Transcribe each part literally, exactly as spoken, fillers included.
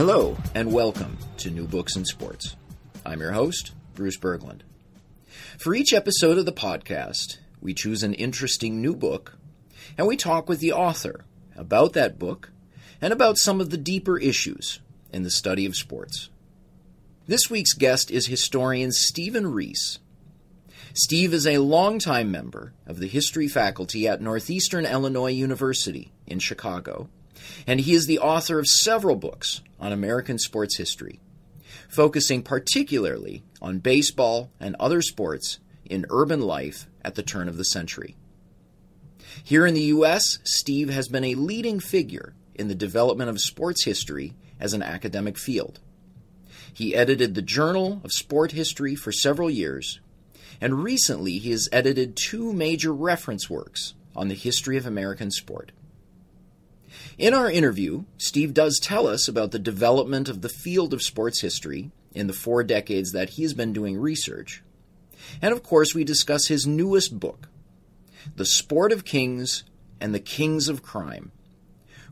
Hello, and welcome to New Books in Sports. I'm your host, Bruce Berglund. For each episode of the podcast, we choose an interesting new book, and we talk with the author about that book and about some of the deeper issues in the study of sports. This week's guest is historian Stephen Riess. Steve is a longtime member of the history faculty at Northeastern Illinois University in Chicago, and he is the author of several books on American sports history, focusing particularly on baseball and other sports in urban life at the turn of the century. Here in the U S, Steve has been a leading figure in the development of sports history as an academic field. He edited the Journal of Sport History for several years, and recently he has edited two major reference works on the history of American sport. In our interview, Steve does tell us about the development of the field of sports history in the four decades that he has been doing research. And of course, we discuss his newest book, The Sport of Kings and the Kings of Crime: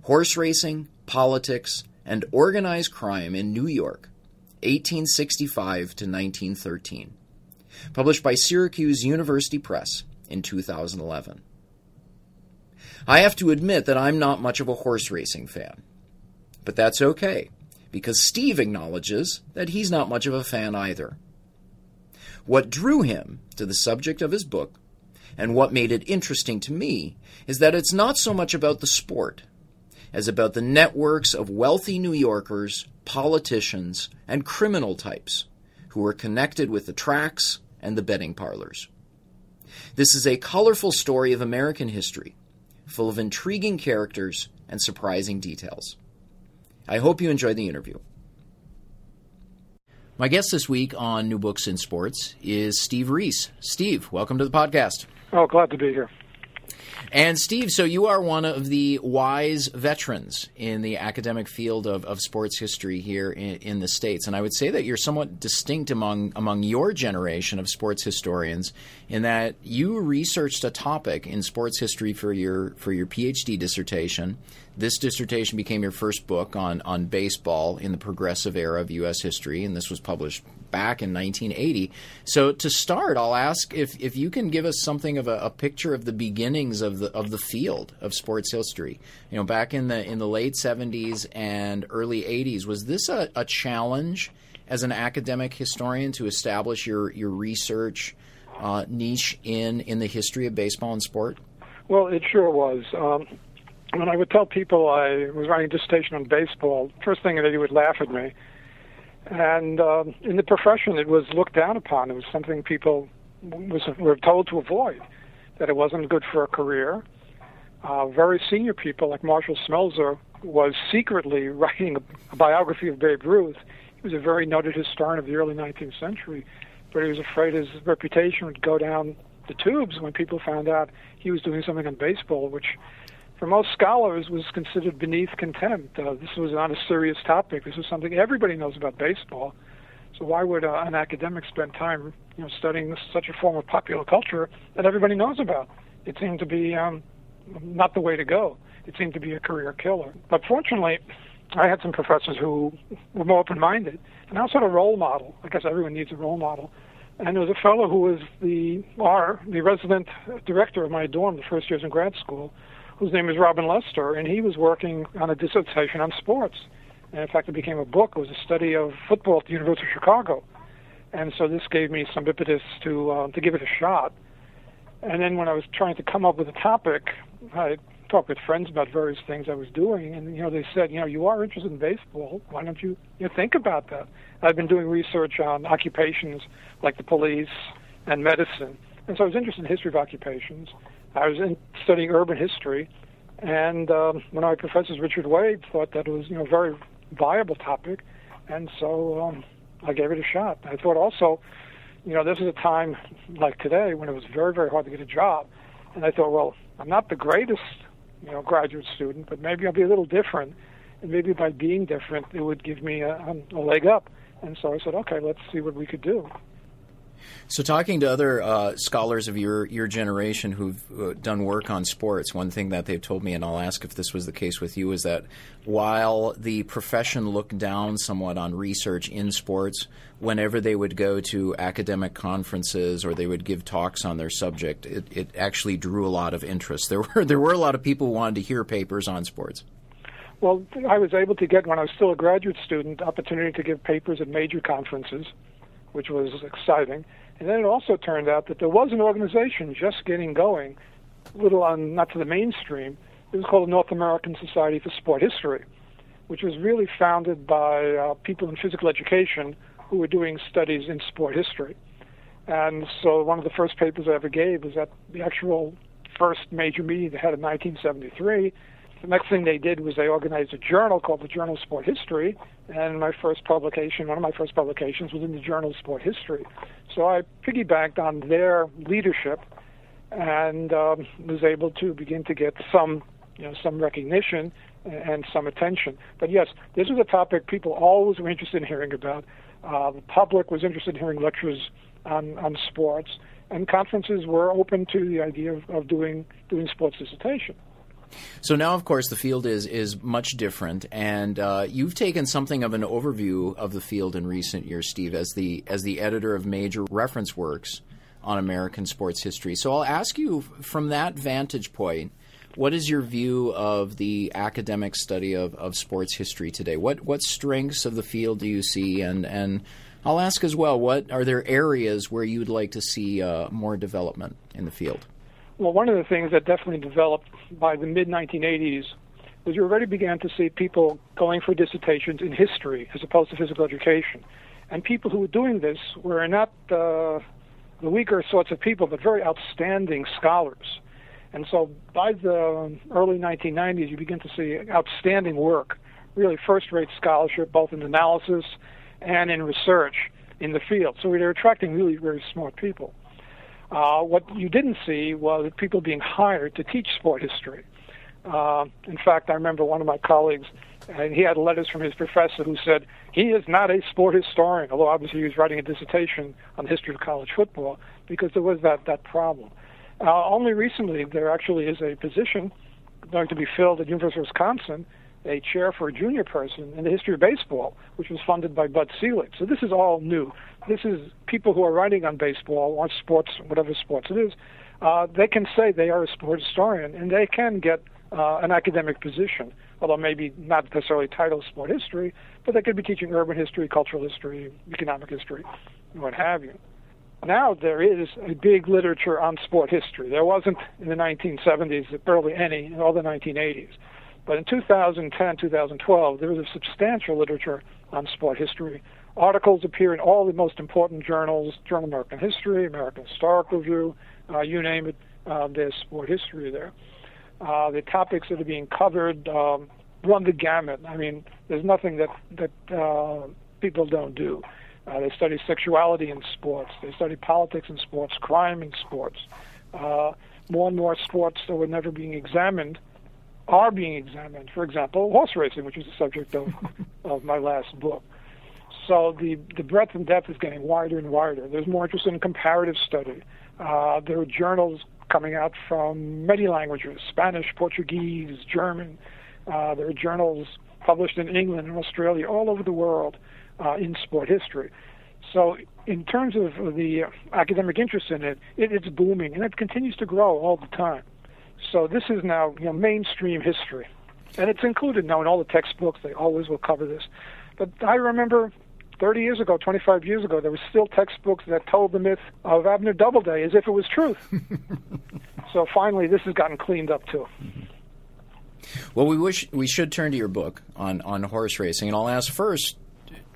Horse Racing, Politics, and Organized Crime in New York, eighteen sixty-five to nineteen thirteen, published by Syracuse University Press in two thousand eleven. I have to admit that I'm not much of a horse racing fan, but that's okay, because Steve acknowledges that he's not much of a fan either. What drew him to the subject of his book, and what made it interesting to me, is that it's not so much about the sport as about the networks of wealthy New Yorkers, politicians, and criminal types who were connected with the tracks and the betting parlors. This is a colorful story of American history, full of intriguing characters and surprising details. I hope you enjoyed the interview. My guest this week on New Books in Sports is Steve Riess. Steve, welcome to the podcast. Oh, glad to be here. And Steve, so you are one of the wise veterans in the academic field of, of sports history here in, in the States. And I would say that you're somewhat distinct among among your generation of sports historians in that you researched a topic in sports history for your for your PhD dissertation. This dissertation became your first book on, on baseball in the progressive era of U S history, and this was published back in nineteen eighty. So to start, I'll ask if, if you can give us something of a, a picture of the beginnings of the of the field of sports history. You know, back in the in the late seventies and early eighties, was this a, a challenge as an academic historian to establish your your research uh, niche in in the history of baseball and sport? Well, it sure was. Um, when I would tell people I was writing a dissertation on baseball, first thing they would laugh at me. And uh, in the profession, it was looked down upon. It was something people was, were told to avoid, that it wasn't good for a career. Uh, very senior people, like Marshall Smelser, was secretly writing a biography of Babe Ruth. He was a very noted historian of the early nineteenth century, but he was afraid his reputation would go down the tubes when people found out he was doing something on baseball, which for most scholars was considered beneath contempt. Uh, this was not a serious topic. This was something everybody knows about baseball. So why would uh, an academic spend time, you know, studying this, such a form of popular culture that everybody knows about? It seemed to be um, not the way to go. It seemed to be a career killer. But fortunately, I had some professors who were more open-minded, and I also had a role model. I guess everyone needs a role model. And there was a fellow who was the our, the resident director of my dorm the first years in grad school, whose name is Robin Lester, and he was working on a dissertation on sports. And in fact, it became a book. It was a study of football at the University of Chicago. And so this gave me some impetus to uh, to give it a shot. And then when I was trying to come up with a topic, I talked with friends about various things I was doing, and you know they said, you know, you are interested in baseball. Why don't you, you know, think about that? I've been doing research on occupations like the police and medicine. And so I was interested in history of occupations. I was in studying urban history, and um, one of my professors, Richard Wade, thought that it was, you know, a very viable topic, and so um, I gave it a shot. I thought also, you know, this is a time like today when it was very, very hard to get a job, and I thought, well, I'm not the greatest, you know, graduate student, but maybe I'll be a little different, and maybe by being different, it would give me a, a leg up. And so I said, okay, let's see what we could do. So talking to other uh, scholars of your, your generation who've uh, done work on sports, one thing that they've told me, and I'll ask if this was the case with you, is that while the profession looked down somewhat on research in sports, whenever they would go to academic conferences or they would give talks on their subject, it, it actually drew a lot of interest. There were, there were a lot of people who wanted to hear papers on sports. Well, I was able to get, when I was still a graduate student, opportunity to give papers at major conferences, which was exciting. And then it also turned out that there was an organization just getting going, a little on, not to the mainstream. It was called the North American Society for Sport History, which was really founded by uh, people in physical education who were doing studies in sport history. And so one of the first papers I ever gave was at the actual first major meeting they had in nineteen seventy-three. The next thing they did was they organized a journal called the Journal of Sport History, and my first publication, one of my first publications, was in the Journal of Sport History. So I piggybacked on their leadership and um, was able to begin to get some, you know, some recognition and some attention. But yes, this was a topic people always were interested in hearing about. Uh, the public was interested in hearing lectures on, on sports, and conferences were open to the idea of, of doing doing sports dissertation. So now, of course, the field is is much different, and uh, you've taken something of an overview of the field in recent years, Steve, as the as the editor of major reference works on American sports history. So I'll ask you, from that vantage point, what is your view of the academic study of, of sports history today? What what strengths of the field do you see? And, and I'll ask as well, what are there areas where you'd like to see uh, more development in the field? Well, one of the things that definitely developed by the mid nineteen eighties was you already began to see people going for dissertations in history as opposed to physical education. And people who were doing this were not uh, the weaker sorts of people, but very outstanding scholars. And so by the early nineteen nineties, you begin to see outstanding work, really first-rate scholarship, both in analysis and in research in the field. So they're attracting really very smart people. Uh, what you didn't see was people being hired to teach sport history. Uh, in fact, I remember one of my colleagues, and he had letters from his professor who said, he is not a sport historian, although obviously he was writing a dissertation on the history of college football, because there was that, that problem. Uh, only recently there actually is a position going to be filled at University of Wisconsin, a chair for a junior person in the history of baseball, which was funded by Bud Selig. So this is all new. This is people who are writing on baseball, on sports, whatever sports it is. Uh, they can say they are a sport historian, and they can get uh, an academic position, although maybe not necessarily titled sport history, but they could be teaching urban history, cultural history, economic history, and what have you. Now there is a big literature on sport history. There wasn't in the nineteen seventies, barely any, in all the nineteen eighties. But in two thousand ten, two thousand twelve, there was a substantial literature on sport history. Articles appear in all the most important journals, Journal of American History, American Historical Review, uh, you name it, uh, there's sport history there. Uh, the topics that are being covered um, run the gamut. I mean, there's nothing that, that uh, people don't do. Uh, they study sexuality in sports. They study politics in sports, crime in sports. Uh, more and more sports that were never being examined are being examined, for example, horse racing, which is the subject of, of my last book. So the, the breadth and depth is getting wider and wider. There's more interest in comparative study. Uh, there are journals coming out from many languages, Spanish, Portuguese, German. Uh, there are journals published in England and Australia, all over the world uh, in sport history. So in terms of the academic interest in it, it it's booming, and it continues to grow all the time. So this is now, you know, mainstream history. And it's included now in all the textbooks. They always will cover this. But I remember thirty years ago, twenty-five years ago, there were still textbooks that told the myth of Abner Doubleday as if it was truth. So finally, this has gotten cleaned up, too. Well, we wish we should turn to your book on, on horse racing. And I'll ask first,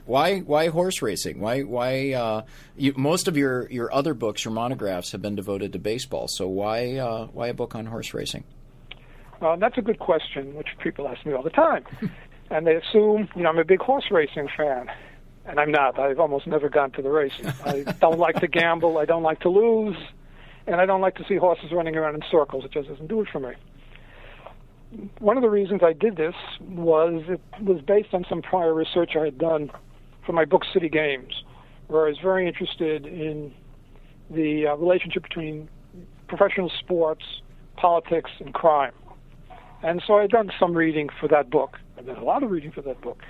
Why why horse racing? Why why uh, you, most of your, your other books, your monographs, have been devoted to baseball. So why uh, why a book on horse racing? Well, that's a good question, which people ask me all the time, and they assume, you know, I'm a big horse racing fan, and I'm not. I've almost never gone to the races. I don't like to gamble. I don't like to lose, and I don't like to see horses running around in circles. It just doesn't do it for me. One of the reasons I did this was it was based on some prior research I had done for my book City Games, where I was very interested in the uh, relationship between professional sports, politics, and crime. And so I'd done some reading for that book. I did a lot of reading for that book.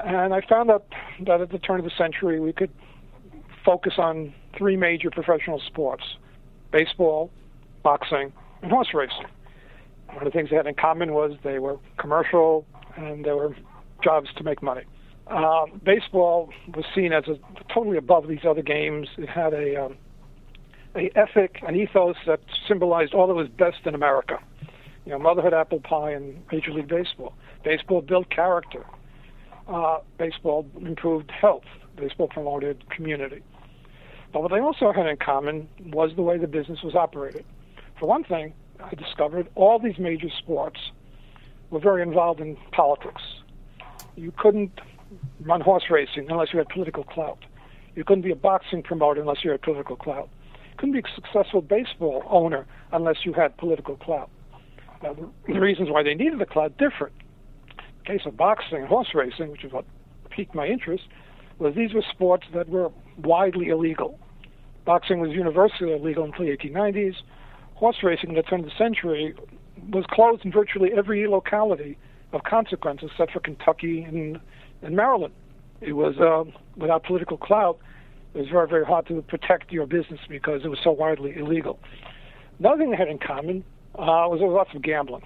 And I found out that at the turn of the century, we could focus on three major professional sports: baseball, boxing, and horse racing. One of the things they had in common was they were commercial and they were jobs to make money. Uh, baseball was seen as a, totally above these other games. It had a, um, a ethic, an ethos that symbolized all that was best in America. You know, motherhood, apple pie, and Major League Baseball. Baseball built character. Uh, baseball improved health. Baseball promoted community. But what they also had in common was the way the business was operated. For one thing, I discovered all these major sports were very involved in politics. You couldn't run horse racing unless you had political clout. You couldn't be a boxing promoter unless you had political clout. You couldn't be a successful baseball owner unless you had political clout. Now, the reasons why they needed the clout differed. In the case of boxing and horse racing, which is what piqued my interest, was these were sports that were widely illegal. Boxing was universally illegal until the eighteen nineties. Horse racing in the turn of the century was closed in virtually every locality of consequence except for Kentucky and, and Maryland. It was, uh, without political clout, it was very, very hard to protect your business because it was so widely illegal. Another thing they had in common uh, was there was lots of gambling.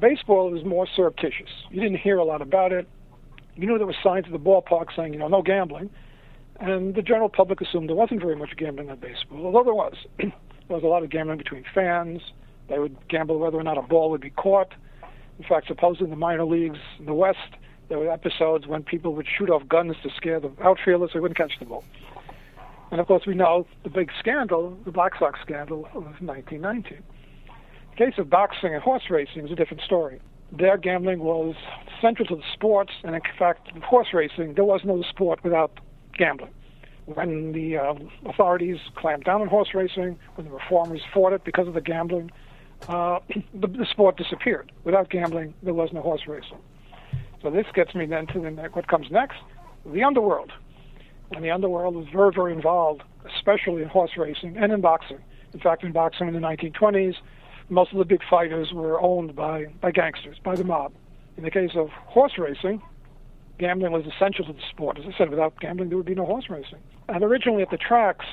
Baseball was more surreptitious. You didn't hear a lot about it. You knew there were signs at the ballpark saying, you know, no gambling. And the general public assumed there wasn't very much gambling on baseball, although there was. There was a lot of gambling between fans. They would gamble whether or not a ball would be caught. In fact, supposedly in the minor leagues in the West, there were episodes when people would shoot off guns to scare the outfielders so they wouldn't catch the ball. And, of course, we know the big scandal, the Black Sox scandal of nineteen nineteen. In the case of boxing and horse racing, it was a different story. Their gambling was central to the sports, and in fact, in horse racing, there was no sport without gambling. When the uh, authorities clamped down on horse racing, when the reformers fought it because of the gambling, uh, the, the sport disappeared. Without gambling, there was no horse racing. So this gets me then to the, what comes next, the underworld. And the underworld was very, very involved, especially in horse racing and in boxing. In fact, in boxing in the nineteen twenties, most of the big fighters were owned by, by gangsters, by the mob. In the case of horse racing, gambling was essential to the sport. As I said, without gambling, there would be no horse racing. And originally at the tracks,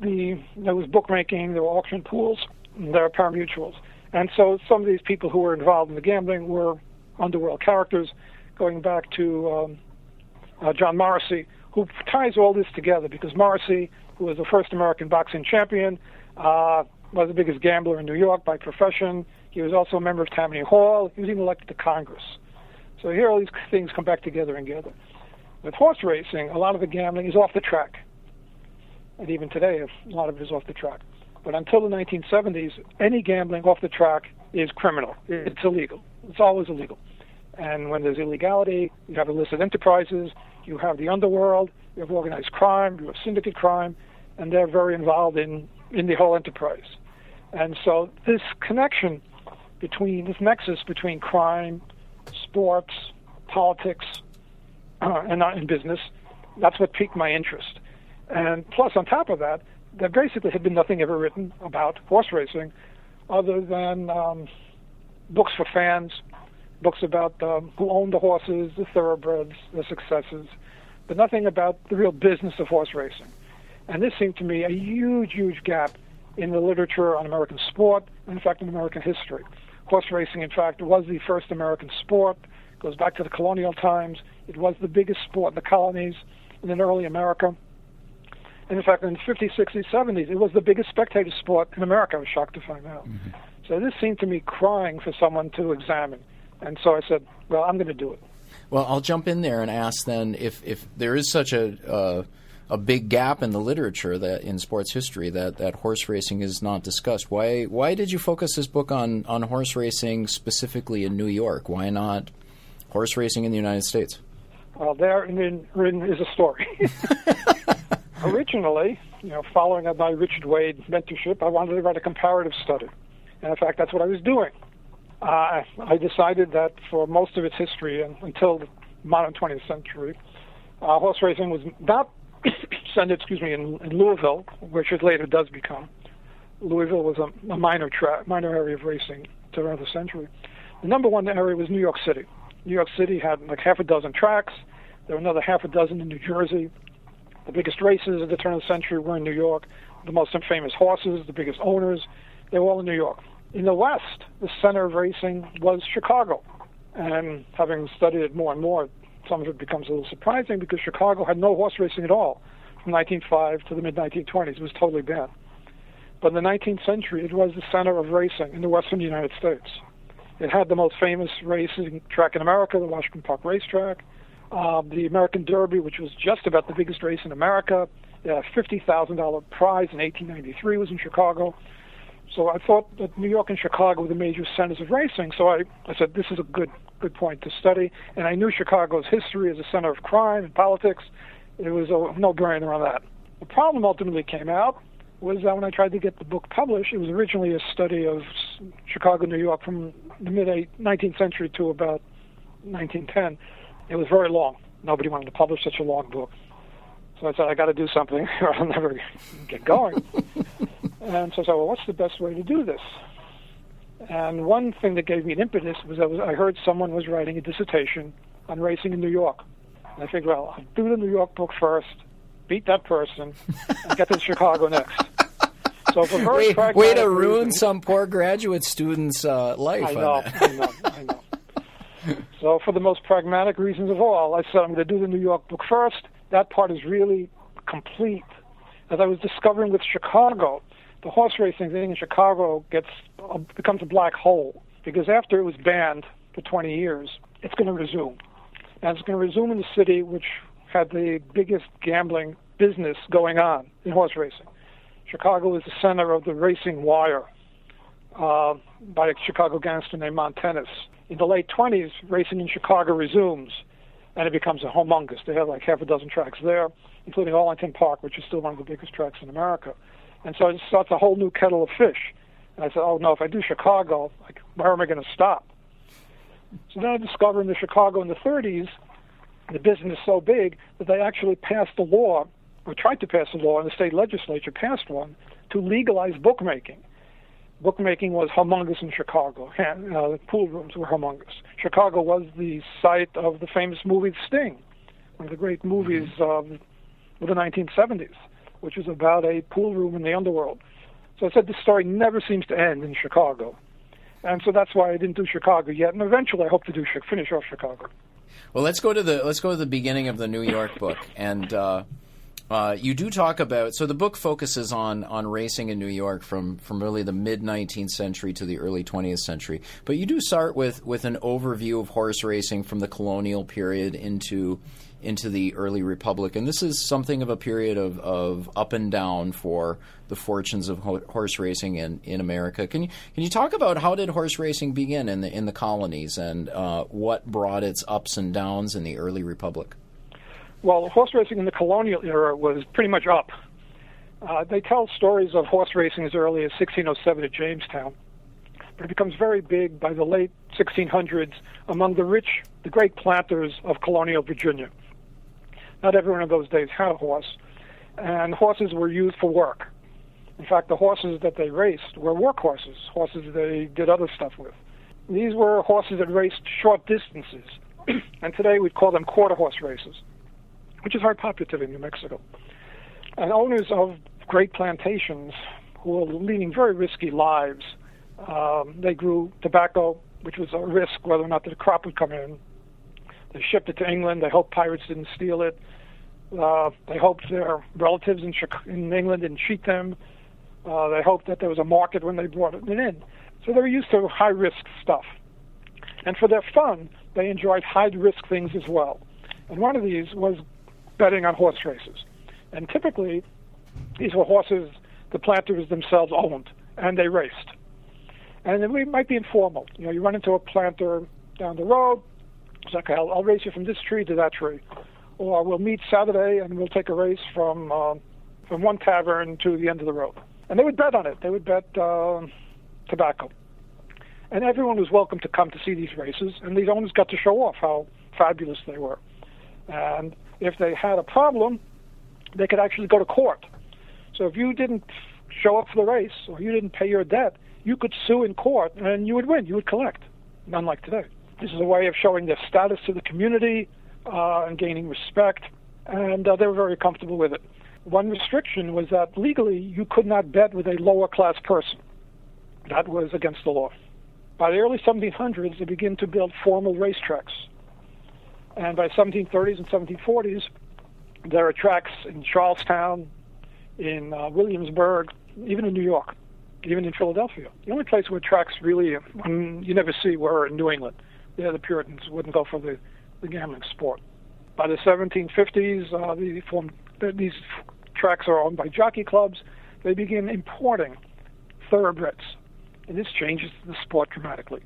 the, there was bookmaking, there were auction pools, there were paramutuals. And so some of these people who were involved in the gambling were underworld characters, going back to um, uh, John Morrissey, who ties all this together, because Morrissey, who was the first American boxing champion, uh, was the biggest gambler in New York by profession. He was also a member of Tammany Hall. He was even elected to Congress. So here all these things come back together and together. With horse racing, a lot of the gambling is off the track. And even today, a lot of it is off the track. But until the nineteen seventies, any gambling off the track is criminal. It's illegal. It's always illegal. And when there's illegality, you have illicit enterprises, you have the underworld, you have organized crime, you have syndicate crime, and they're very involved in, in the whole enterprise. And so this connection between, this nexus between crime, sports, politics, uh, and not in business, that's what piqued my interest. And plus, on top of that, there basically had been nothing ever written about horse racing other than um, books for fans, books about um, who owned the horses, the thoroughbreds, the successes, but nothing about the real business of horse racing. And this seemed to me a huge, huge gap in the literature on American sport, and in fact, in American history. Horse racing, in fact, was the first American sport. It goes back to the colonial times. It was the biggest sport in the colonies and in early America. And, in fact, in the fifties, sixties, seventies, it was the biggest spectator sport in America, I was shocked to find out. Mm-hmm. So this seemed to me crying for someone to examine. And so I said, well, I'm going to do it. Well, I'll jump in there and ask then if, if there is such a... Uh a big gap in the literature that in sports history that, that horse racing is not discussed. Why why did you focus this book on, on horse racing specifically in New York? Why not horse racing in the United States? Well, there in, in, is a story. Originally, you know, following up my Richard Wade mentorship, I wanted to write a comparative study. And in fact, that's what I was doing. Uh, I decided that for most of its history and until the modern twentieth century, uh, horse racing was not suspended, excuse me, in, in Louisville, which it later does become. Louisville was a, a minor track, minor area of racing throughout the century. The number one area was New York City. New York City had like half a dozen tracks. There were another half a dozen in New Jersey. The biggest races at the turn of the century were in New York. The most infamous horses, the biggest owners, they were all in New York. In the West, the center of racing was Chicago. And having studied it more and more, some of it becomes a little surprising because Chicago had no horse racing at all from nineteen oh five to the mid nineteen twenties. It was totally banned. But in the nineteenth century, it was the center of racing in the Western United States. It had the most famous racing track in America, the Washington Park Racetrack, uh, the American Derby, which was just about the biggest race in America. The fifty thousand dollars prize in eighteen ninety-three was in Chicago. So I thought that New York and Chicago were the major centers of racing. So I, I said, this is a good good point to study. And I knew Chicago's history as a center of crime and politics. It was a no-brainer on that. The problem ultimately came out was that when I tried to get the book published, it was originally a study of Chicago, New York from the mid-nineteenth century to about nineteen ten. It was very long. Nobody wanted to publish such a long book. So I said, I got to do something or I'll never get going. And so I said, well, what's the best way to do this? And one thing that gave me an impetus was I, was, I heard someone was writing a dissertation on racing in New York. And I figured, well, I'll do the New York book first, beat that person, and get to Chicago next. So for very way, way to ruin reason, some poor graduate student's uh, life. I know, I know, I know. So for the most pragmatic reasons of all, I said, I'm going to do the New York book first. That part is really complete. As I was discovering with Chicago, the horse racing thing in Chicago gets uh, becomes a black hole because after it was banned for twenty years, it's going to resume. And it's going to resume in the city, which had the biggest gambling business going on in horse racing. Chicago is the center of the racing wire uh, by a Chicago gangster named Mont Tennes. In the late twenties, racing in Chicago resumes, and it becomes a humongous. They have like half a dozen tracks there, including Arlington Park, which is still one of the biggest tracks in America. And so it starts a whole new kettle of fish. And I said, oh, no, if I do Chicago, like, where am I going to stop? So then I discovered in the Chicago in the thirties, the business is so big that they actually passed a law, or tried to pass a law, and the state legislature passed one, to legalize bookmaking. Bookmaking was humongous in Chicago. And, uh, the pool rooms were humongous. Chicago was the site of the famous movie Sting, one of the great movies um, of the nineteen seventies, which is about a pool room in the underworld. So I said the story never seems to end in Chicago. And so that's why I didn't do Chicago yet. And eventually I hope to do finish off Chicago. Well, let's go to the let's go to the beginning of the New York book. And uh, uh, you do talk about, so the book focuses on, on racing in New York from, from really the mid-nineteenth century to the early twentieth century. But you do start with, with an overview of horse racing from the colonial period into into the early republic, and this is something of a period of, of up and down for the fortunes of ho- horse racing in, in America. Can you can you talk about how did horse racing begin in the in the colonies, and uh, what brought its ups and downs in the early republic? Well, horse racing in the colonial era was pretty much up. Uh, they tell stories of horse racing as early as sixteen oh seven at Jamestown, but it becomes very big by the late sixteen hundreds among the rich, the great planters of colonial Virginia. Not everyone in those days had a horse, and horses were used for work. In fact, the horses that they raced were work horses, horses they did other stuff with. These were horses that raced short distances, and today we'd call them quarter horse races, which is very popular in New Mexico. And owners of great plantations who were leading very risky lives, um, they grew tobacco, which was a risk whether or not the crop would come in. They shipped it to England. They hoped pirates didn't steal it. Uh, they hoped their relatives in, Chicago, in England didn't cheat them. Uh, they hoped that there was a market when they brought it in. So they were used to high-risk stuff. And for their fun, they enjoyed high-risk things as well. And one of these was betting on horse races. And typically, these were horses the planters themselves owned, and they raced. And it might be informal. You know, you run into a planter down the road. It's okay, I'll, I'll race you from this tree to that tree. Or we'll meet Saturday and we'll take a race from uh, from one tavern to the end of the road. And they would bet on it. They would bet uh, tobacco. And everyone was welcome to come to see these races. And these owners got to show off how fabulous they were. And if they had a problem, they could actually go to court. So if you didn't show up for the race or you didn't pay your debt, you could sue in court and you would win. You would collect, unlike today. This is a way of showing their status to the community uh, and gaining respect, and uh, they were very comfortable with it. One restriction was that legally you could not bet with a lower-class person. That was against the law. By the early seventeen hundreds, they began to build formal racetracks. And by seventeen thirties and seventeen forties, there are tracks in Charlestown, in uh, Williamsburg, even in New York, even in Philadelphia. The only place where tracks really um, you never see were in New England. There, the Puritans wouldn't go for the, the gambling sport. By the seventeen fifties, uh, they formed, these tracks are owned by jockey clubs. They begin importing thoroughbreds, and this changes the sport dramatically.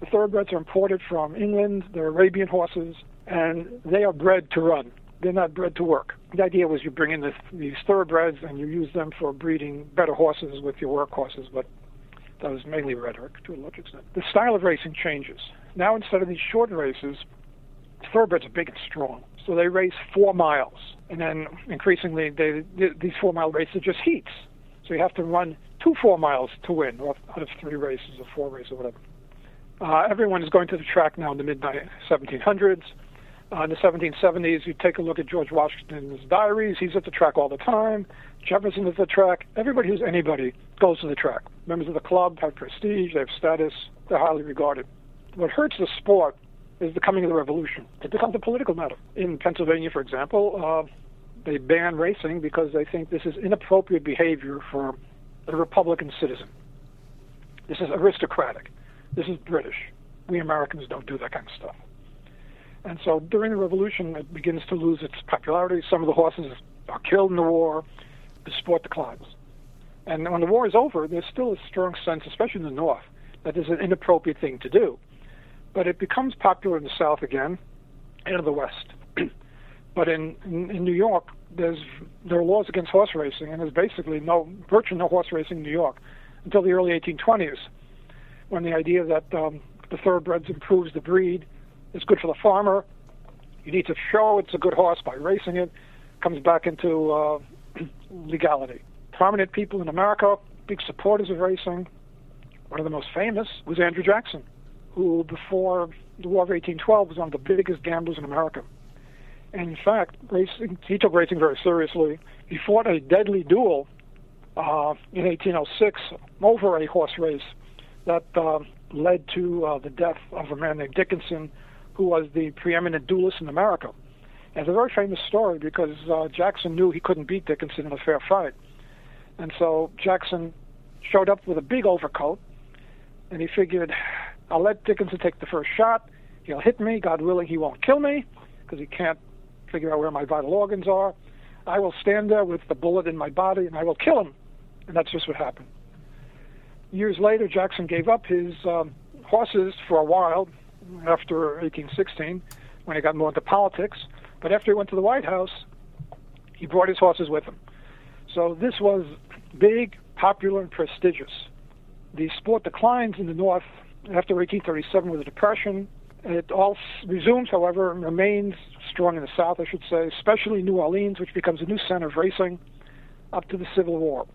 The thoroughbreds are imported from England. They're Arabian horses, and they are bred to run. They're not bred to work. The idea was you bring in this, these thoroughbreds and you use them for breeding better horses with your work horses, but that was mainly rhetoric to a large extent. The style of racing changes. Now instead of these short races, thoroughbreds are big and strong. So they race four miles, and then increasingly they, these four-mile races are just heats. So you have to run two four miles to win, or out of three races or four races or whatever. Uh, everyone is going to the track now in the mid seventeen hundreds. Uh, in the seventeen seventies, you take a look at George Washington's diaries. He's at the track all the time. Jefferson is at the track. Everybody who's anybody goes to the track. Members of the club have prestige. They have status. They're highly regarded. What hurts the sport is the coming of the revolution. It becomes a political matter. In Pennsylvania, for example, uh, they ban racing because they think this is inappropriate behavior for a Republican citizen. This is aristocratic. This is British. We Americans don't do that kind of stuff. And so during the Revolution, it begins to lose its popularity. Some of the horses are killed in the war. The sport declines. And when the war is over, there's still a strong sense, especially in the North, that it's an inappropriate thing to do. But it becomes popular in the South again and in the West. But in, in, in New York, there's there are laws against horse racing, and there's basically no virtually no horse racing in New York until the early eighteen twenties, when the idea that um, the thoroughbreds improves the breed, it's good for the farmer, you need to show it's a good horse by racing it, comes back into uh, legality. Prominent people in America, big supporters of racing. One of the most famous was Andrew Jackson, who before the War of eighteen twelve was one of the biggest gamblers in America. And in fact, racing, he took racing very seriously. He fought a deadly duel uh, in eighteen oh six over a horse race that uh, led to uh, the death of a man named Dickinson, who was the preeminent duelist in America. And it's a very famous story because uh, Jackson knew he couldn't beat Dickinson in a fair fight. And so Jackson showed up with a big overcoat, and he figured, I'll let Dickinson take the first shot. He'll hit me. God willing, he won't kill me because he can't figure out where my vital organs are. I will stand there with the bullet in my body, and I will kill him. And that's just what happened. Years later, Jackson gave up his um, horses for a while, after eighteen sixteen, when he got more into politics. But after he went to the White House, he brought his horses with him. So this was big, popular, and prestigious. The sport declines in the North after eighteen thirty-seven with the Depression. It all resumes, however, and remains strong in the South, I should say, especially New Orleans, which becomes a new center of racing up to the Civil War.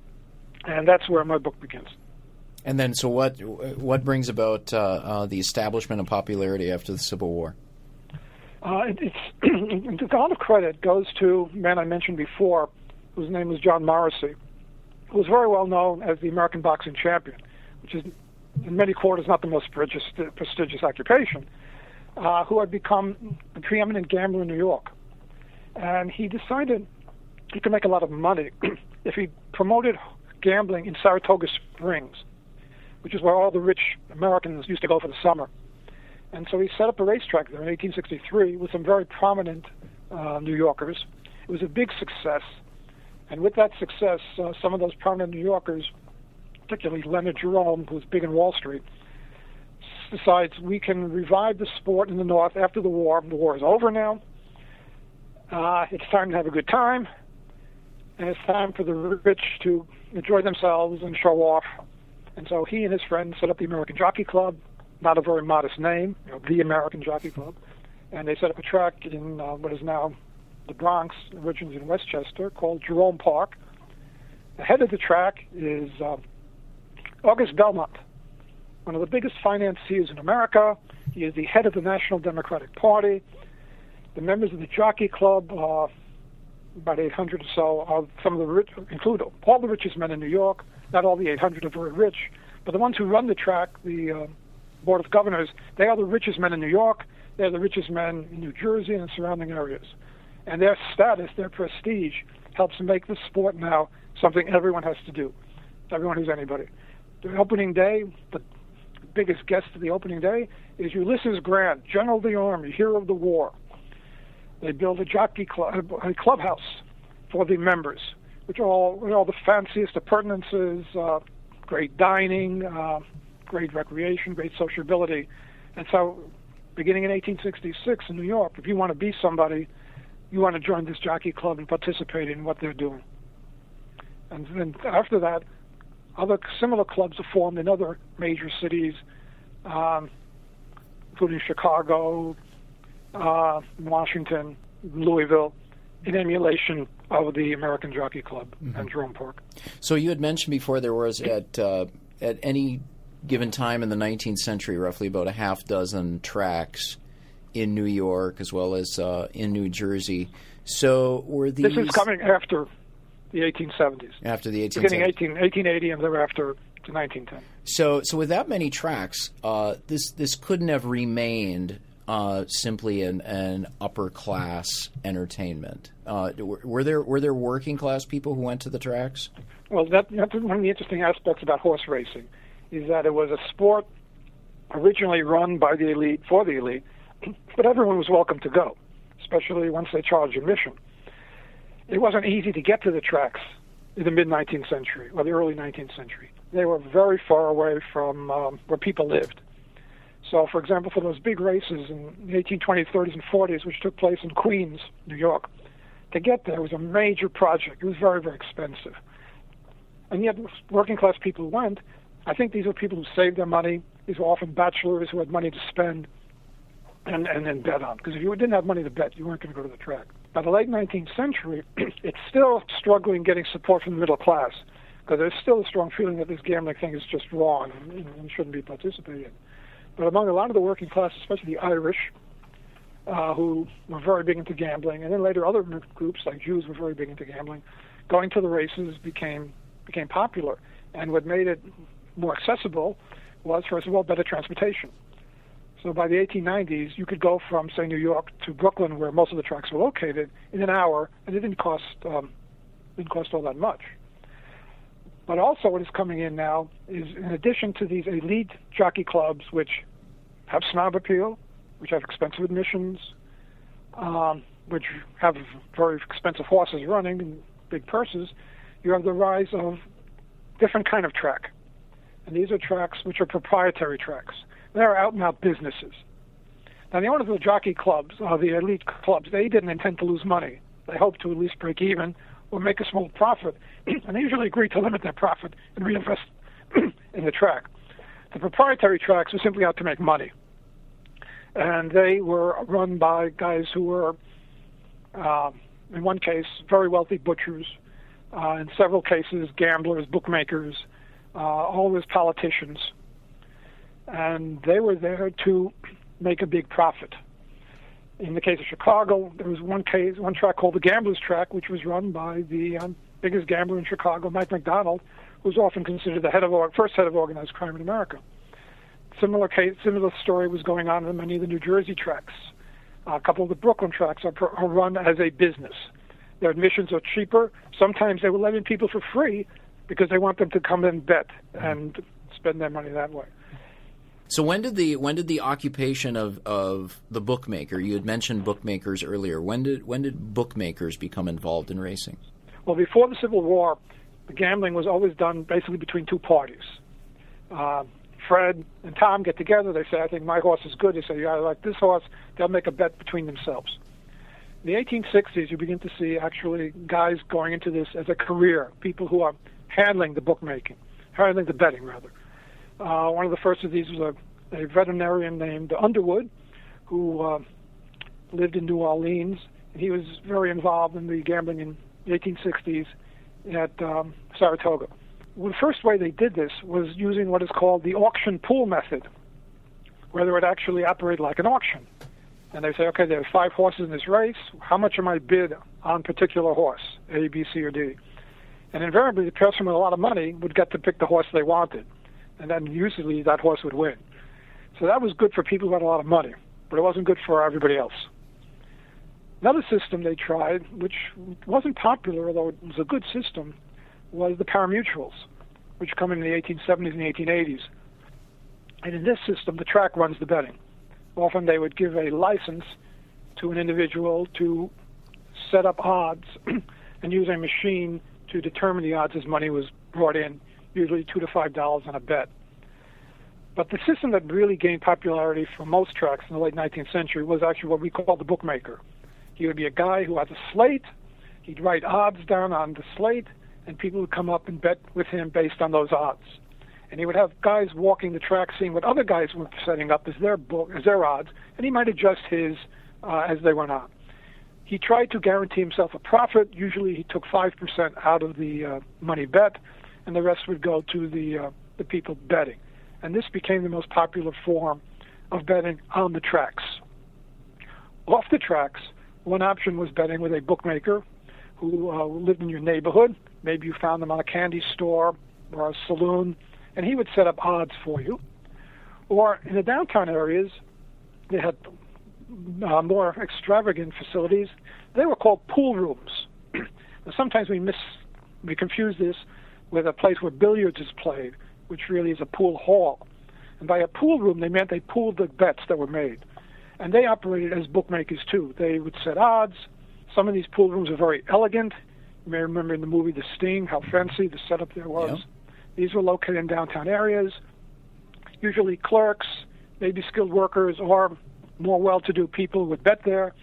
And that's where my book begins. And then, so what what brings about uh, uh, the establishment of popularity after the Civil War? Uh, it, it's a lot of credit goes to a man I mentioned before, whose name was John Morrissey, who was very well known as the American boxing champion, which is in many quarters not the most prestigious, prestigious occupation, uh, who had become the preeminent gambler in New York. And he decided he could make a lot of money if he promoted gambling in Saratoga Springs, which is where all the rich Americans used to go for the summer. And so he set up a racetrack there in eighteen sixty-three with some very prominent uh, New Yorkers. It was a big success. And with that success, uh, some of those prominent New Yorkers, particularly Leonard Jerome, who was big in Wall Street, decides we can revive the sport in the North after the war. The war is over now. Uh, it's time to have a good time. And it's time for the rich to enjoy themselves and show off. And so he and his friends set up the American Jockey Club, not a very modest name, you know, the American Jockey Club. And they set up a track in uh, what is now the Bronx, originally in Westchester, called Jerome Park. The head of the track is uh, August Belmont, one of the biggest financiers in America. He is the head of the National Democratic Party. The members of the Jockey Club are about eight hundred or so, are some of the rich, include all the richest men in New York. Not all the eight hundred are very rich, but the ones who run the track, the uh, Board of Governors, they are the richest men in New York. They're the richest men in New Jersey and surrounding areas. And their status, their prestige, helps make this sport now something everyone has to do, everyone who's anybody. The opening day, the biggest guest of the opening day is Ulysses Grant, General of the Army, Hero of the War. They build a jockey club, a clubhouse for the members, which are all, you know, all the fanciest appurtenances, uh, great dining, uh, great recreation, great sociability. And so beginning in eighteen sixty-six in New York, if you want to be somebody, you want to join this jockey club and participate in what they're doing. And then after that, other similar clubs are formed in other major cities, um, including Chicago, uh, Washington, Louisville, in emulation of the American Jockey Club mm-hmm. and Jerome Park. So you had mentioned before there was at uh, at any given time in the nineteenth century, roughly about a half dozen tracks in New York as well as uh, in New Jersey. So were these... This is coming after the eighteen seventies. After the eighteen seventies. Beginning eighteen eighty and thereafter to nineteen ten. So so with that many tracks, uh, this, this couldn't have remained uh, simply an, an upper-class entertainment. Uh, were there were there working-class people who went to the tracks? Well, that, that's one of the interesting aspects about horse racing, is that it was a sport originally run by the elite, for the elite, but everyone was welcome to go, especially once they charged admission. It wasn't easy to get to the tracks in the mid-nineteenth century or the early nineteenth century. They were very far away from um, where people lived. So, for example, for those big races in the eighteen twenties, thirties, and forties, which took place in Queens, New York, to get there was a major project. It was very, very expensive. And yet working-class people went. I think these were people who saved their money. These were often bachelors who had money to spend and and then bet on. Because if you didn't have money to bet, you weren't going to go to the track. By the late nineteenth century, it's still struggling getting support from the middle class, because there's still a strong feeling that this gambling thing is just wrong and, and shouldn't be participated in. But among a lot of the working class, especially the Irish, uh, who were very big into gambling, and then later other groups like Jews were very big into gambling, going to the races became became popular. And what made it more accessible was, first of all, better transportation. So by the eighteen nineties, you could go from, say, New York to Brooklyn, where most of the tracks were located, in an hour, and it didn't cost um, didn't cost all that much. But also what is coming in now is, in addition to these elite jockey clubs, which have snob appeal, which have expensive admissions, um, which have very expensive horses running and big purses, you have the rise of different kind of track. And these are tracks which are proprietary tracks. They're out-and-out businesses. Now, the owners of the jockey clubs, or the elite clubs, they didn't intend to lose money. They hoped to at least break even or make a small profit, and they usually agreed to limit their profit and reinvest in the track. The proprietary tracks were simply out to make money, and they were run by guys who were, uh, in one case, very wealthy butchers, uh, in several cases, gamblers, bookmakers, uh, always politicians. And they were there to make a big profit. In the case of Chicago, there was one case, one track called the Gambler's Track, which was run by the um, biggest gambler in Chicago, Mike McDonald, who's often considered the head of first head of organized crime in America. Similar case, similar story was going on in many of the New Jersey tracks. Uh, a couple of the Brooklyn tracks are, are run as a business. Their admissions are cheaper. Sometimes they will let in people for free because they want them to come and bet and spend their money that way. So when did the when did the occupation of, of the bookmaker, you had mentioned bookmakers earlier, when did when did bookmakers become involved in racing? Well, before the Civil War, the gambling was always done basically between two parties. Uh, Fred and Tom get together. They say, I think my horse is good. They say, yeah, I like this horse. They'll make a bet between themselves. In the eighteen sixties, you begin to see actually guys going into this as a career, people who are handling the bookmaking, handling the betting, rather. Uh, one of the first of these was a, a veterinarian named Underwood, who uh, lived in New Orleans he was very involved in the gambling in the eighteen sixties at um, Saratoga. The first way they did this was using what is called the auction pool method, whether it actually operated like an auction. And they say, okay, there are five horses in this race. How much am I bid on particular horse, A, B, C, or D? And invariably, the person with a lot of money would get to pick the horse they wanted. And then usually that horse would win. So that was good for people who had a lot of money, but it wasn't good for everybody else. Another system they tried, which wasn't popular, although it was a good system, was the paramutuals, which come in the eighteen seventies and the eighteen eighties. And in this system, the track runs the betting. Often they would give a license to an individual to set up odds and use a machine to determine the odds as money was brought in, usually two to five dollars on a bet. But the system that really gained popularity for most tracks in the late nineteenth century was actually what we called the bookmaker. He would be a guy who had a slate, he'd write odds down on the slate, and people would come up and bet with him based on those odds. And he would have guys walking the track, seeing what other guys were setting up as their book, as their odds, and he might adjust his uh, as they went on. He tried to guarantee himself a profit. Usually, he took five percent out of the uh, money bet, and the rest would go to the uh, the people betting. And this became the most popular form of betting on the tracks. Off the tracks, one option was betting with a bookmaker who uh, lived in your neighborhood. Maybe you found them on a candy store or a saloon, and he would set up odds for you. Or in the downtown areas, they had uh, more extravagant facilities. They were called pool rooms. Now, sometimes we miss, we confuse this with a place where billiards is played, which really is a pool hall. And by a pool room, they meant they pooled the bets that were made. And they operated as bookmakers, too. They would set odds. Some of these pool rooms are very elegant. You may remember in the movie The Sting, how fancy the setup there was. Yeah. These were located in downtown areas, usually clerks, maybe skilled workers, or more well-to-do people would bet there.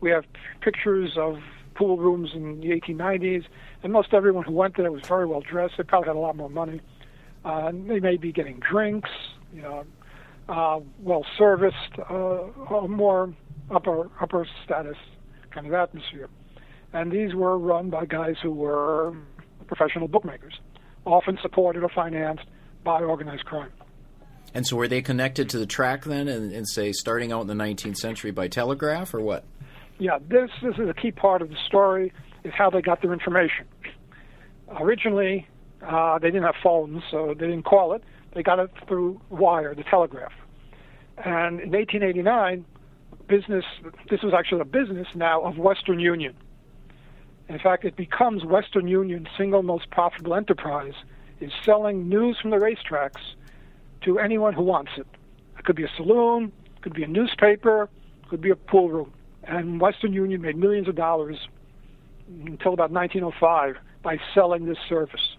We have pictures of pool rooms in the eighteen nineties, and most everyone who went there was very well-dressed. They probably had a lot more money. Uh, they may be getting drinks, you know, uh, well-serviced, uh, or more upper, upper status kind of atmosphere. And these were run by guys who were professional bookmakers, often supported or financed by organized crime. And so were they connected to the track then, and, and say, starting out in the nineteenth century by telegraph, or what? Yeah, this, this is a key part of the story, is how they got their information. Originally, uh, they didn't have phones, so they didn't call it. They got it through wire, the telegraph. And in eighteen eighty-nine, business, this was actually a business now of Western Union. In fact, it becomes Western Union's single most profitable enterprise, is selling news from the racetracks to anyone who wants it. It could be a saloon, it could be a newspaper, it could be a pool room. And Western Union made millions of dollars until about nineteen oh five by selling this service.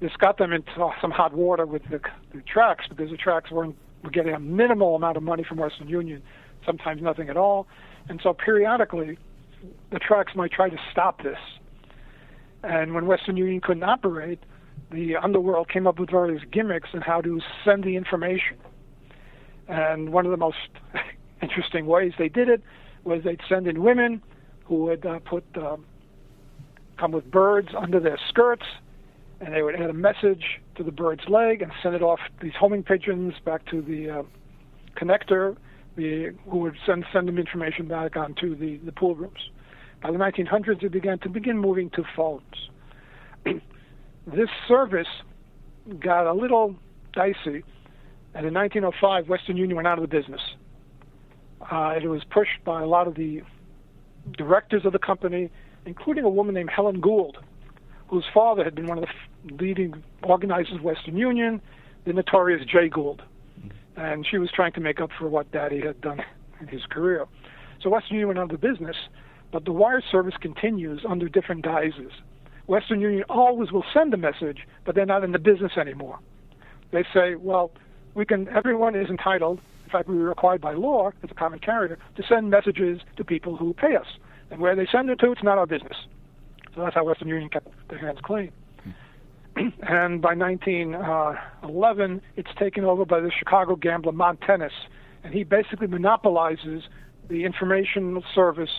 This got them into some hot water with the, the tracks, because the tracks weren't, were getting a minimal amount of money from Western Union, sometimes nothing at all. And so periodically, the tracks might try to stop this. And when Western Union couldn't operate, the underworld came up with various gimmicks on how to send the information. And one of the most interesting ways they did it was they'd send in women who would uh, put um, come with birds under their skirts, and they would add a message to the bird's leg and send it off, these homing pigeons, back to the uh, connector, the, who would send, send them information back onto the, the pool rooms. By the nineteen hundreds, it began to begin moving to phones. This service got a little dicey, and in nineteen oh five, Western Union went out of the business. Uh, it was pushed by a lot of the directors of the company, including a woman named Helen Gould, whose father had been one of the leading organizers of Western Union, the notorious Jay Gould. And she was trying to make up for what Daddy had done in his career. So Western Union went out of the business, but the wire service continues under different guises. Western Union always will send a message, but they're not in the business anymore. They say, well, we can. Everyone is entitled, in fact, we were required by law, as a common carrier, to send messages to people who pay us. And where they send it to, it's not our business. So that's how Western Union kept their hands clean. And by nineteen eleven, it's taken over by the Chicago gambler Mont Tennes, and he basically monopolizes the information service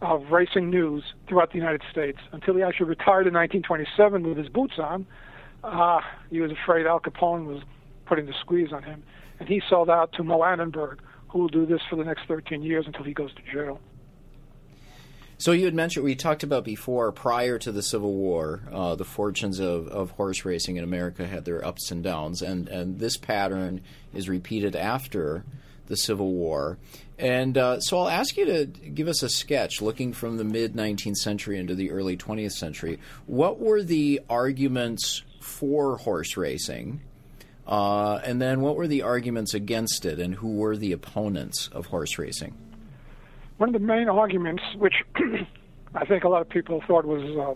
of racing news throughout the United States until he actually retired in nineteen twenty-seven with his boots on. Uh, he was afraid Al Capone was putting the squeeze on him, and he sold out to Mo Annenberg, who will do this for the next thirteen years until he goes to jail. So you had mentioned, we talked about before, prior to the Civil War, uh, the fortunes of, of horse racing in America had their ups and downs, and, and this pattern is repeated after the Civil War. And uh, so I'll ask you to give us a sketch, looking from the mid-nineteenth century into the early twentieth century. What were the arguments for horse racing, uh, and then what were the arguments against it, and who were the opponents of horse racing? One of the main arguments, which I think a lot of people thought was uh,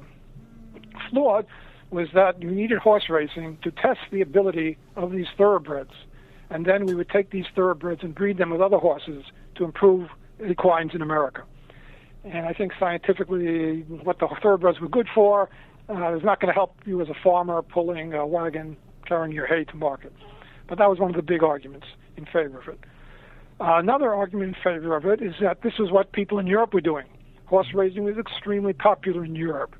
flawed, was that you needed horse racing to test the ability of these thoroughbreds. And then we would take these thoroughbreds and breed them with other horses to improve equines in America. And I think scientifically what the thoroughbreds were good for uh, is not going to help you as a farmer pulling a wagon, carrying your hay to market. But that was one of the big arguments in favor of it. Uh, another argument in favor of it is that this is what people in Europe were doing. Horse racing was extremely popular in Europe,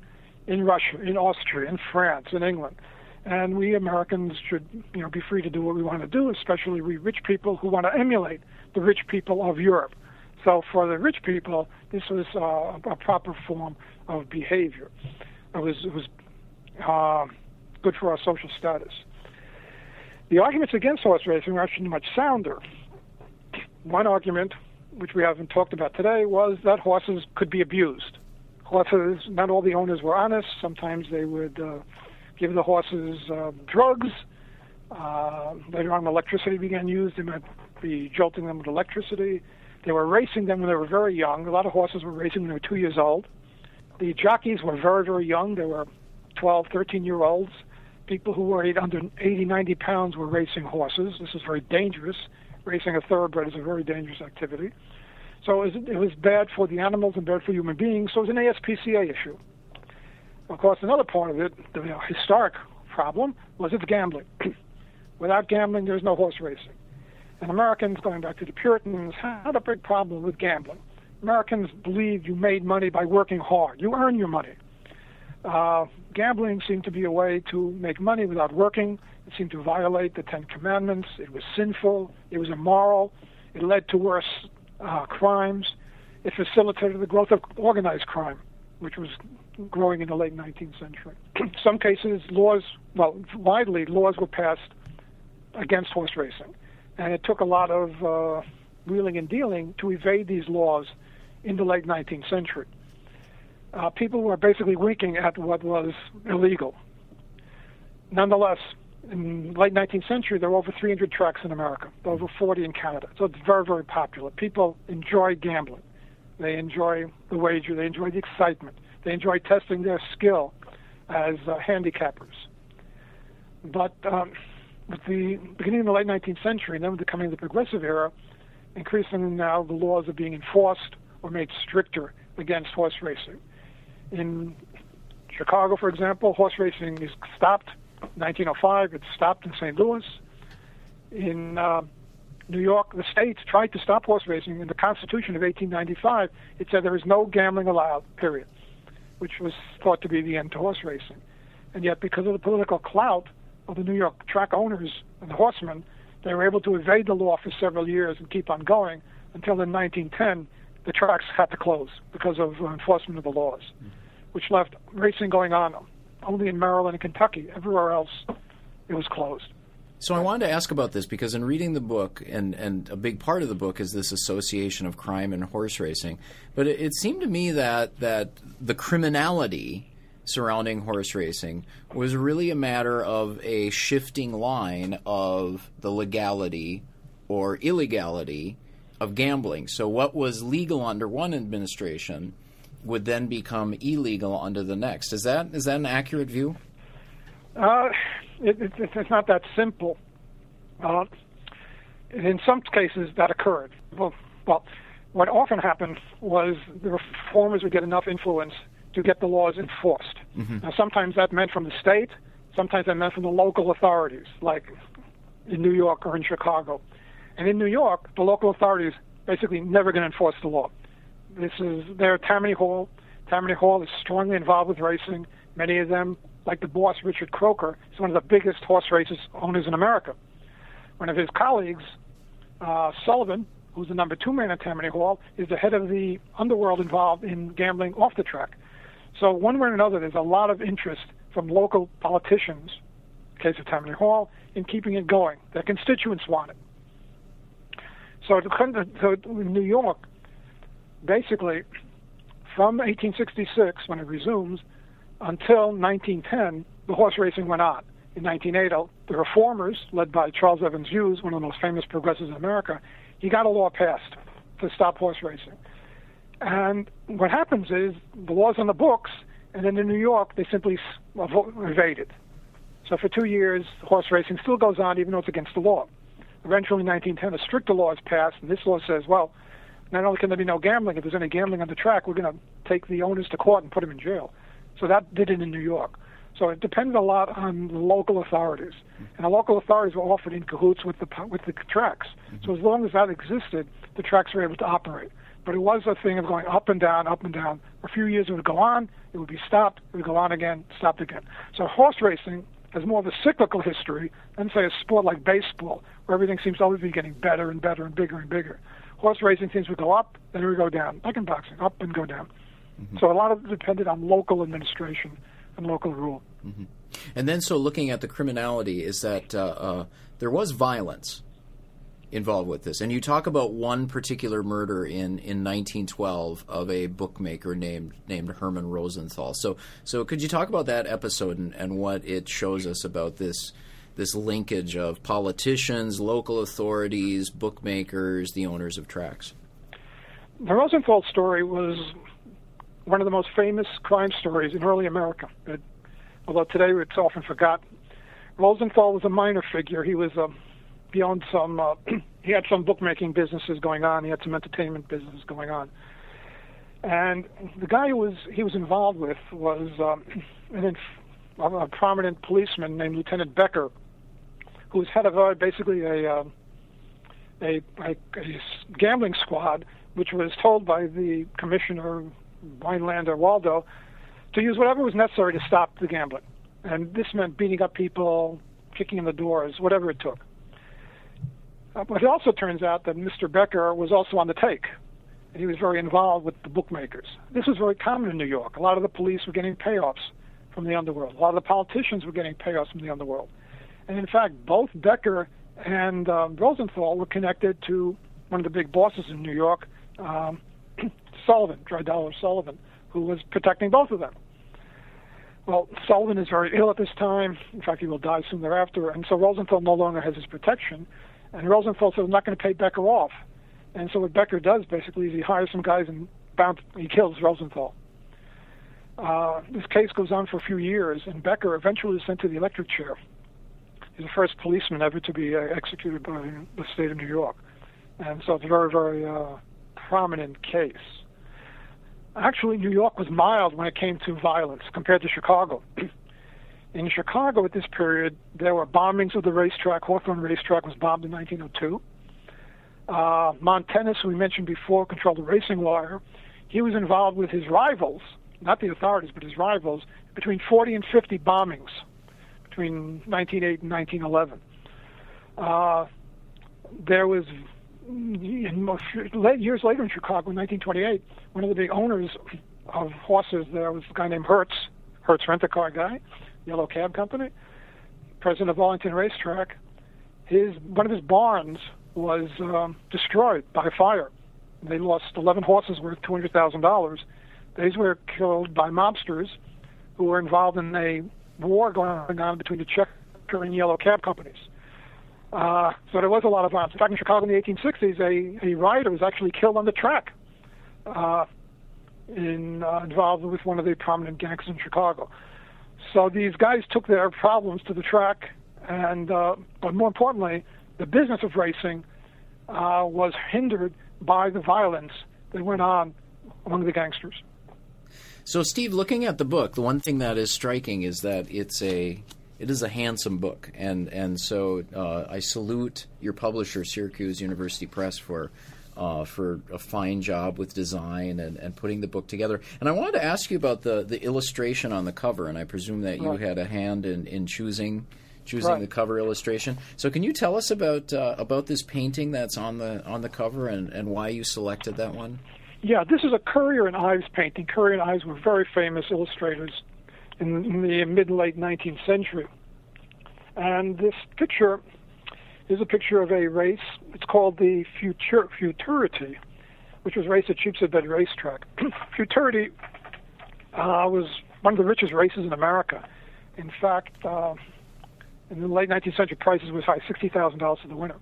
in Russia, in Austria, in France, in England. And we Americans should, you know, be free to do what we want to do, especially we rich people who want to emulate the rich people of Europe. So for the rich people, this was uh, a proper form of behavior. It was, it was uh, good for our social status. The arguments against horse racing were actually much sounder. One argument, which we haven't talked about today, was that horses could be abused. Horses, not all the owners were honest. Sometimes they would uh, give the horses uh, drugs. Uh, later on, electricity began used. They might be jolting them with electricity. They were racing them when they were very young. A lot of horses were racing when they were two years old. The jockeys were very, very young. They were twelve, thirteen-year-olds. People who weighed under eighty, ninety pounds were racing horses. This is very dangerous. Racing a thoroughbred is a very dangerous activity. So it was, it was bad for the animals and bad for human beings, so it was an A S P C A issue. Of course, another part of it, the you know, historic problem, was its gambling. Without gambling, there's no horse racing. And Americans, going back to the Puritans, had a big problem with gambling. Americans believed you made money by working hard. You earn your money. Uh, gambling seemed to be a way to make money without working. It seemed to violate the Ten Commandments. It was sinful. It was immoral. It led to worse uh, crimes. It facilitated the growth of organized crime, which was growing in the late nineteenth century. In some cases, laws, well, widely, laws were passed against horse racing. And it took a lot of uh, wheeling and dealing to evade these laws in the late nineteenth century. Uh, people were basically winking at what was illegal. Nonetheless, in the late nineteenth century, there were over three hundred tracks in America, over forty in Canada. So it's very, very popular. People enjoy gambling. They enjoy the wager. They enjoy the excitement. They enjoy testing their skill as uh, handicappers. But um, with the beginning of the late nineteenth century, and then with the coming of the Progressive Era, increasingly now the laws are being enforced or made stricter against horse racing. In Chicago, for example, horse racing is stopped. nineteen oh five, it stopped in Saint Louis. In uh, New York, the states tried to stop horse racing. In the Constitution of eighteen ninety-five, it said there is no gambling allowed, period, which was thought to be the end to horse racing. And yet, because of the political clout of the New York track owners and the horsemen, they were able to evade the law for several years and keep on going until in nineteen ten, the tracks had to close because of enforcement of the laws, which left racing going on only in Maryland and Kentucky. Everywhere else, it was closed. So I wanted to ask about this because in reading the book, and, and a big part of the book is this association of crime and horse racing, but it, it seemed to me that, that the criminality surrounding horse racing was really a matter of a shifting line of the legality or illegality of gambling. So what was legal under one administration would then become illegal under the next. Is that is that an accurate view? Uh, it, it, it's not that simple. Uh, in some cases, that occurred. Well, well, what often happened was the reformers would get enough influence to get the laws enforced. Mm-hmm. Now, sometimes that meant from the state. Sometimes that meant from the local authorities, like in New York or in Chicago. And in New York, the local authorities basically never going to enforce the law. This is their Tammany Hall. Tammany Hall is strongly involved with racing. Many of them, like the boss, Richard Croker, is one of the biggest horse races owners in America. One of his colleagues, uh, Sullivan, who's the number two man at Tammany Hall, is the head of the underworld involved in gambling off the track. So one way or another, there's a lot of interest from local politicians, in the case of Tammany Hall, in keeping it going. Their constituents want it. So to come to, to New York, basically, from eighteen sixty-six, when it resumes, until nineteen ten, the horse racing went on. In nineteen oh eight, the reformers, led by Charles Evans Hughes, one of the most famous progressives in America, he got a law passed to stop horse racing. And what happens is the law's on the books, and then in New York, they simply evade it. So for two years, horse racing still goes on, even though it's against the law. Eventually, in nineteen ten, a stricter law is passed, and this law says, well, not only can there be no gambling, if there's any gambling on the track, we're going to take the owners to court and put them in jail. So that did it in New York. So it depended a lot on the local authorities. And the local authorities were often in cahoots with the with the tracks. So as long as that existed, the tracks were able to operate. But it was a thing of going up and down, up and down. For a few years it would go on, it would be stopped, it would go on again, stopped again. So horse racing has more of a cyclical history than, say, a sport like baseball, where everything seems to always be getting better and better and bigger and bigger. Horse racing seems to go up, then it would go down, like in boxing, up and go down. Mm-hmm. So a lot of it depended on local administration and local rule. Mm-hmm. And then so looking at the criminality is that uh, uh, there was violence involved with this. And you talk about one particular murder in, in nineteen twelve of a bookmaker named named Herman Rosenthal. So so could you talk about that episode and, and what it shows us about this this linkage of politicians, local authorities, bookmakers, the owners of tracks? The Rosenthal story was one of the most famous crime stories in early America. It, although today it's often forgotten. Rosenthal was a minor figure. He was a He owned some, uh, he had some bookmaking businesses going on. He had some entertainment businesses going on. And the guy who was, he was involved with was um, an inf- a prominent policeman named Lieutenant Becker, who was head of uh, basically a, uh, a, a, a gambling squad, which was told by the commissioner, Weinlander Waldo, to use whatever was necessary to stop the gambling. And this meant beating up people, kicking in the doors, whatever it took. Uh, but it also turns out that Mister Becker was also on the take, and he was very involved with the bookmakers. This was very common in New York. A lot of the police were getting payoffs from the underworld. A lot of the politicians were getting payoffs from the underworld. And in fact, both Becker and um, Rosenthal were connected to one of the big bosses in New York, um, Sullivan, Dry Dollar Sullivan, who was protecting both of them. Well, Sullivan is very ill at this time. In fact, he will die soon thereafter, and so Rosenthal no longer has his protection. And Rosenthal says, I'm not going to pay Becker off. And so what Becker does, basically, is he hires some guys and bounce, he kills Rosenthal. Uh, this case goes on for a few years, and Becker eventually is sent to the electric chair. He's the first policeman ever to be uh, executed by the state of New York. And so it's a very, very uh, prominent case. Actually, New York was mild when it came to violence compared to Chicago. In Chicago at this period, there were bombings of the racetrack. Hawthorne Racetrack was bombed in nineteen oh two. Uh, Mont Tennes, who we mentioned before, controlled the racing wire. He was involved with his rivals, not the authorities, but his rivals, between forty and fifty bombings between nineteen oh eight and nineteen eleven. Uh, there was, years later in Chicago, in nineteen twenty-eight, one of the big owners of horses there was a guy named Hertz, Hertz rent-a-car guy, Yellow Cab company, president of Arlington Racetrack. His one of his barns was um, destroyed by a fire. They lost eleven horses worth two hundred thousand dollars. These were killed by mobsters who were involved in a war going on between the Checker and Yellow Cab companies. Uh, so there was a lot of violence. In fact, in Chicago in the eighteen sixties, a, a rioter was actually killed on the track uh, in, uh, involved with one of the prominent gangs in Chicago. So these guys took their problems to the track, and uh, but more importantly, the business of racing uh, was hindered by the violence that went on among the gangsters. So, Steve, looking at the book, the one thing that is striking is that it's a it is a handsome book, and and so uh, I salute your publisher, Syracuse University Press, for uh, for a fine job with design and, and putting the book together. And I wanted to ask you about the, the illustration on the cover, and I presume that you right. had a hand in, in choosing choosing right. the cover illustration. So can you tell us about uh, about this painting that's on the on the cover and, and why you selected that one? Yeah, this is a Currier and Ives painting. Currier and Ives were very famous illustrators in, in the mid and late nineteenth century. And this picture is a picture of a race. It's called the Futur- Futurity, which was raced at Sheepshead Bay Racetrack. Futurity uh, was one of the richest races in America. In fact, uh, in the late nineteenth century, prices were as high as sixty thousand dollars for the winner.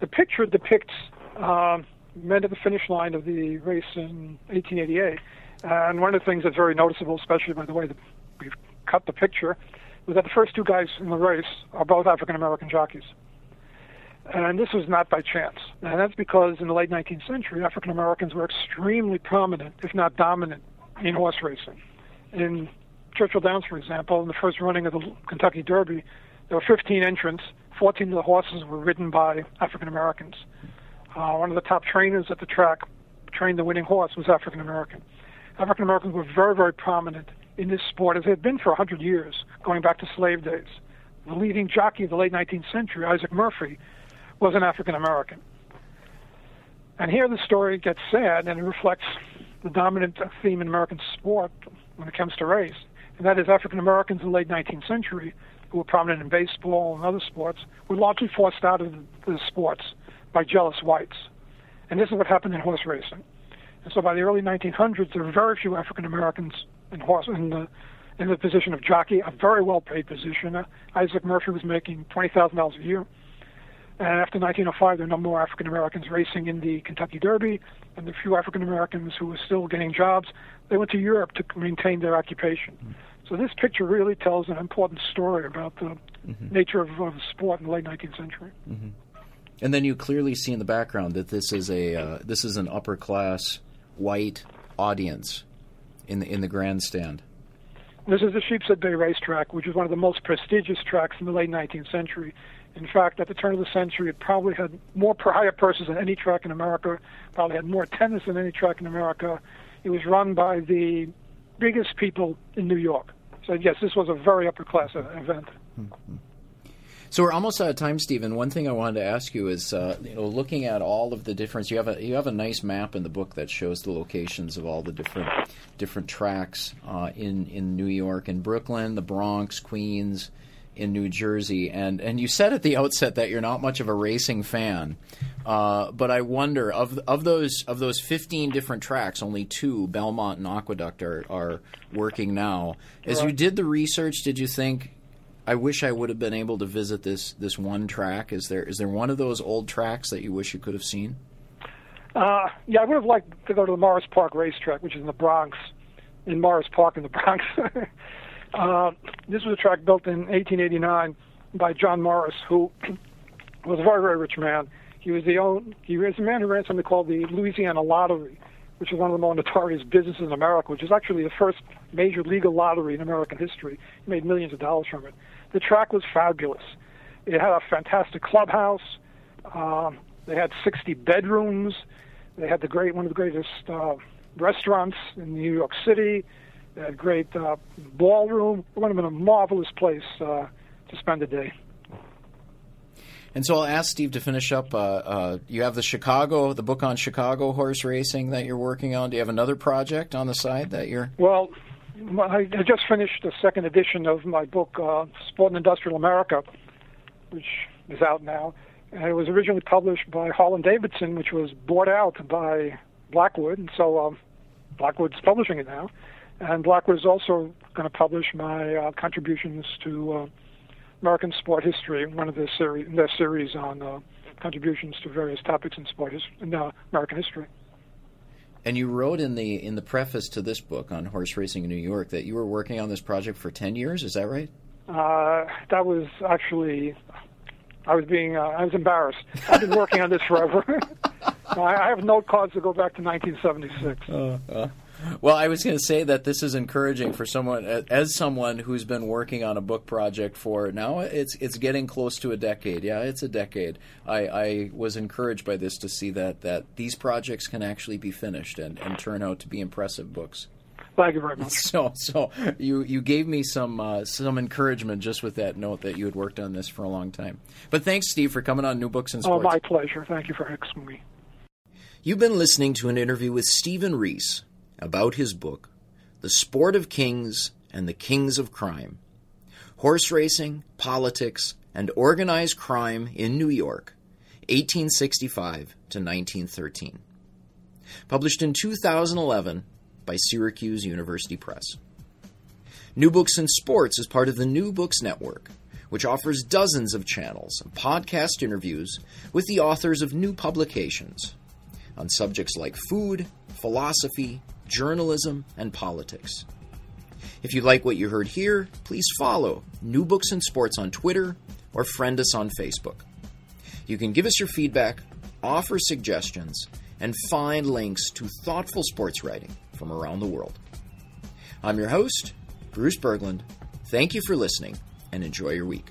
The picture depicts uh, men at the finish line of the race in eighteen eighty-eight. And one of the things that's very noticeable, especially by the way that we've cut the picture, was that the first two guys in the race are both African-American jockeys. And this was not by chance. And that's because in the late nineteenth century, African-Americans were extremely prominent, if not dominant, in horse racing. In Churchill Downs, for example, in the first running of the Kentucky Derby, there were fifteen entrants. fourteen of the horses were ridden by African-Americans. Uh, one of the top trainers at the track trained the winning horse was African-American. African-Americans were very, very prominent in this sport, as they had been for one hundred years, going back to slave days. The leading jockey of the late nineteenth century, Isaac Murphy, was an African-American. And here the story gets sad, and it reflects the dominant theme in American sport when it comes to race, and that is African-Americans in the late nineteenth century, who were prominent in baseball and other sports, were largely forced out of the sports by jealous whites. And this is what happened in horse racing. And so by the early nineteen hundreds, there were very few African-Americans in horse in the in the position of jockey, a very well-paid position. Uh, Isaac Murphy was making twenty thousand dollars a year. And after nineteen oh five, there were no more African-Americans racing in the Kentucky Derby, and the few African-Americans who were still getting jobs, they went to Europe to maintain their occupation. Mm-hmm. So this picture really tells an important story about the mm-hmm. nature of, of sport in the late nineteenth century. Mm-hmm. And then you clearly see in the background that this is a uh, this is an upper-class white audience in the in the grandstand. This is the Sheepshead Bay Racetrack, which is one of the most prestigious tracks in the late nineteenth century. In fact, at the turn of the century, it probably had more higher purses than any track in America, probably had more attendance than any track in America. It was run by the biggest people in New York. So, yes, this was a very upper-class event. Mm-hmm. So we're almost out of time, Stephen. One thing I wanted to ask you is, uh, you know, looking at all of the difference, you have a you have a nice map in the book that shows the locations of all the different different tracks uh, in in New York and Brooklyn, the Bronx, Queens, in New Jersey, and and you said at the outset that you're not much of a racing fan, uh, but I wonder of of those of those fifteen different tracks, only two, Belmont and Aqueduct, are are working now. As you did the research, did you think, I wish I would have been able to visit this this one track? Is there is there one of those old tracks that you wish you could have seen? Uh, yeah, I would have liked to go to the Morris Park racetrack, which is in the Bronx, in Morris Park in the Bronx. uh, this was a track built in eighteen eighty-nine by John Morris, who was a very, very rich man. He was the own, he was a man who ran something called the Louisiana Lottery, which is one of the more notorious businesses in America, which is actually the first major legal lottery in American history. He made millions of dollars from it. The track was fabulous. It had a fantastic clubhouse. Um, they had sixty bedrooms. They had the great one of the greatest uh, restaurants in New York City. They had a great uh, ballroom. It would have been a marvelous place uh, to spend a day. And so I'll ask Steve to finish up. Uh, uh, you have the Chicago, the book on Chicago horse racing that you're working on. Do you have another project on the side that you're? Well, I just finished the second edition of my book, uh, Sport and Industrial America, which is out now. And it was originally published by Harlan-Davidson, which was bought out by Blackwood. And so um, Blackwood's publishing it now. And Blackwood is also going to publish my uh, contributions to Uh, American sport history, one of their series, their series on uh, contributions to various topics in sport history, in uh, American history. And you wrote in the in the preface to this book on horse racing in New York that you were working on this project for ten years. Is that right? Uh, that was actually, I was being, uh, I was embarrassed. I've been working on this forever. I have note cards that go back to nineteen seventy-six. Uh, uh. Well, I was going to say that this is encouraging for someone, as someone who's been working on a book project for now, it's it's getting close to a decade. Yeah, it's a decade. I, I was encouraged by this to see that, that these projects can actually be finished and, and turn out to be impressive books. Thank you very much. So, so you, you gave me some uh, some encouragement just with that note that you had worked on this for a long time. But thanks, Steve, for coming on New Books and Sports. Oh, my pleasure. Thank you for asking me. You've been listening to an interview with Stephen Riess about his book, The Sport of Kings and the Kings of Crime, Horse Racing, Politics, and Organized Crime in New York, eighteen sixty-five to nineteen thirteen. Published in two thousand eleven by Syracuse University Press. New Books and Sports is part of the New Books Network, which offers dozens of channels and podcast interviews with the authors of new publications on subjects like food, philosophy, journalism, and politics. If you like what you heard here, please follow New Books and Sports on Twitter or friend us on Facebook. You can give us your feedback, offer suggestions, and find links to thoughtful sports writing from around the world. I'm your host, Bruce Berglund. Thank you for listening, and enjoy your week.